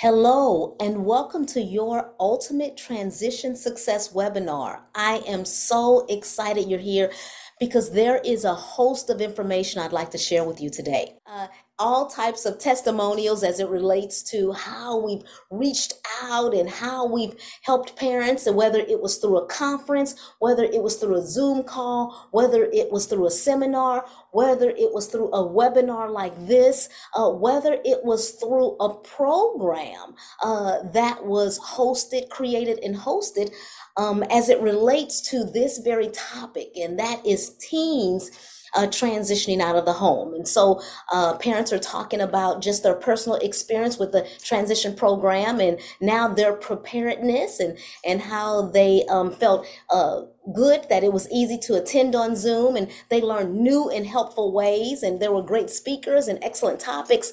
Hello and welcome to your Ultimate Transition Success webinar. I am so excited you're here because there is a host of information I'd like to share with you today. All types of testimonials as it relates to how we've reached out and how we've helped parents, and whether it was through a conference, whether it was through a Zoom call, whether it was through a seminar, whether it was through a webinar like this, whether it was through a program that was hosted, created and hosted as it relates to this very topic, and that is teens transitioning out of the home. And so parents are talking about just their personal experience with the transition program and now their preparedness and how they felt good that it was easy to attend on Zoom, and they learned new and helpful ways, and there were great speakers and excellent topics.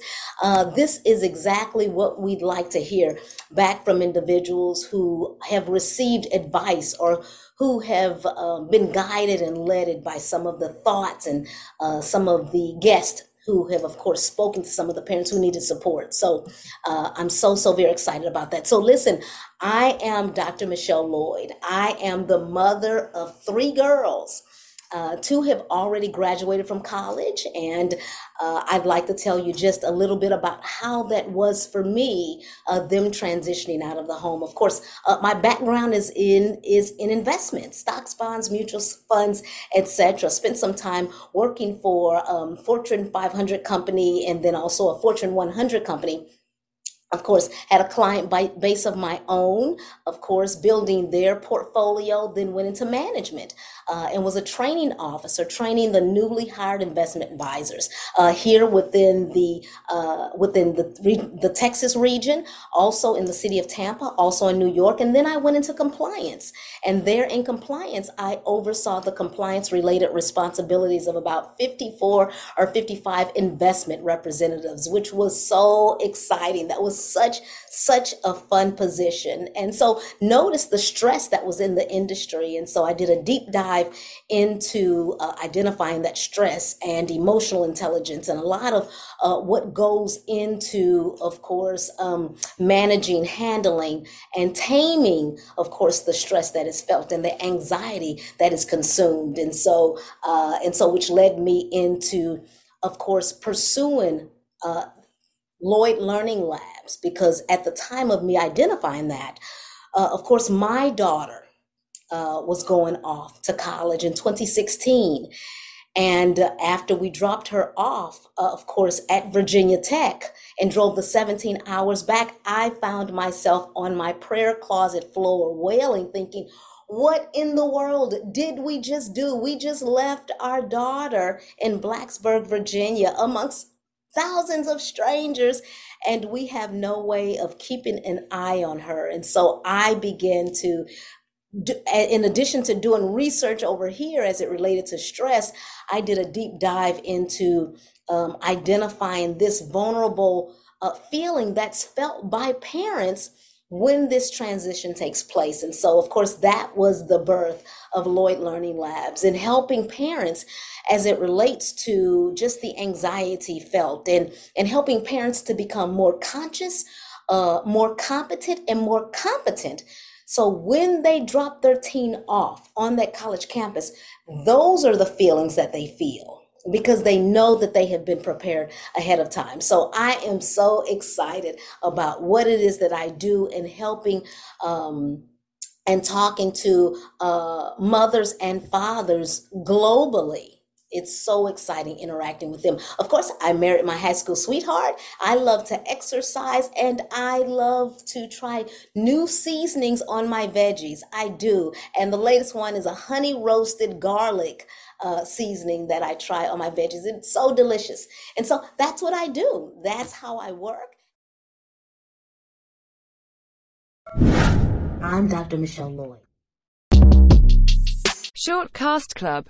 This is exactly what we'd like to hear back from individuals who have received advice or who have been guided and led by some of the thoughts and some of the guests who have, of course, spoken to some of the parents who needed support. So I'm so very excited about that. So listen, I am Dr. Michelle Lloyd. I am the mother of three girls. Two have already graduated from college, and I'd like to tell you just a little bit about how that was for me, them transitioning out of the home. Of course, my background is in investments, stocks, bonds, mutual funds, etc. Spent some time working for Fortune 500 company and then also a Fortune 100 company. Of course, had a client base of my own, of course, building their portfolio, then went into management and was a training officer, training the newly hired investment advisors here within the Texas region, also in the city of Tampa, also in New York. And then I went into compliance, and there in compliance, I oversaw the compliance related responsibilities of about 54 or 55 investment representatives, which was so exciting. That was such a fun position. And so notice the stress that was in the industry. And so I did a deep dive into identifying that stress and emotional intelligence and a lot of what goes into, of course, managing, handling, and taming, of course, the stress that is felt and the anxiety that is consumed. And so, which led me into, of course, pursuing Lloyd Learning Labs, because at the time of me identifying that, of course, my daughter was going off to college in 2016. And after we dropped her off, of course, at Virginia Tech and drove the 17 hours back, I found myself on my prayer closet floor wailing, thinking, what in the world did we just do? We just left our daughter in Blacksburg, Virginia, amongst thousands of strangers, and we have no way of keeping an eye on her. And so I began to, in addition to doing research over here as it related to stress, I did a deep dive into identifying this vulnerable feeling that's felt by parents when this transition takes place. And so, of course, that was the birth of Lloyd Learning Labs and helping parents as it relates to just the anxiety felt, and helping parents to become more conscious, more competent, and more competent. So when they drop their teen off on that college campus, those are the feelings that they feel, because they know that they have been prepared ahead of time. So I am so excited about what it is that I do in helping and talking to mothers and fathers globally. It's so exciting interacting with them. Of course, I married my high school sweetheart. I love to exercise, and I love to try new seasonings on my veggies. I do. And the latest one is a honey roasted garlic seasoning that I try on my veggies. It's so delicious. And so that's what I do. That's how I work. I'm Dr. Michelle Lloyd. Shortcast Club.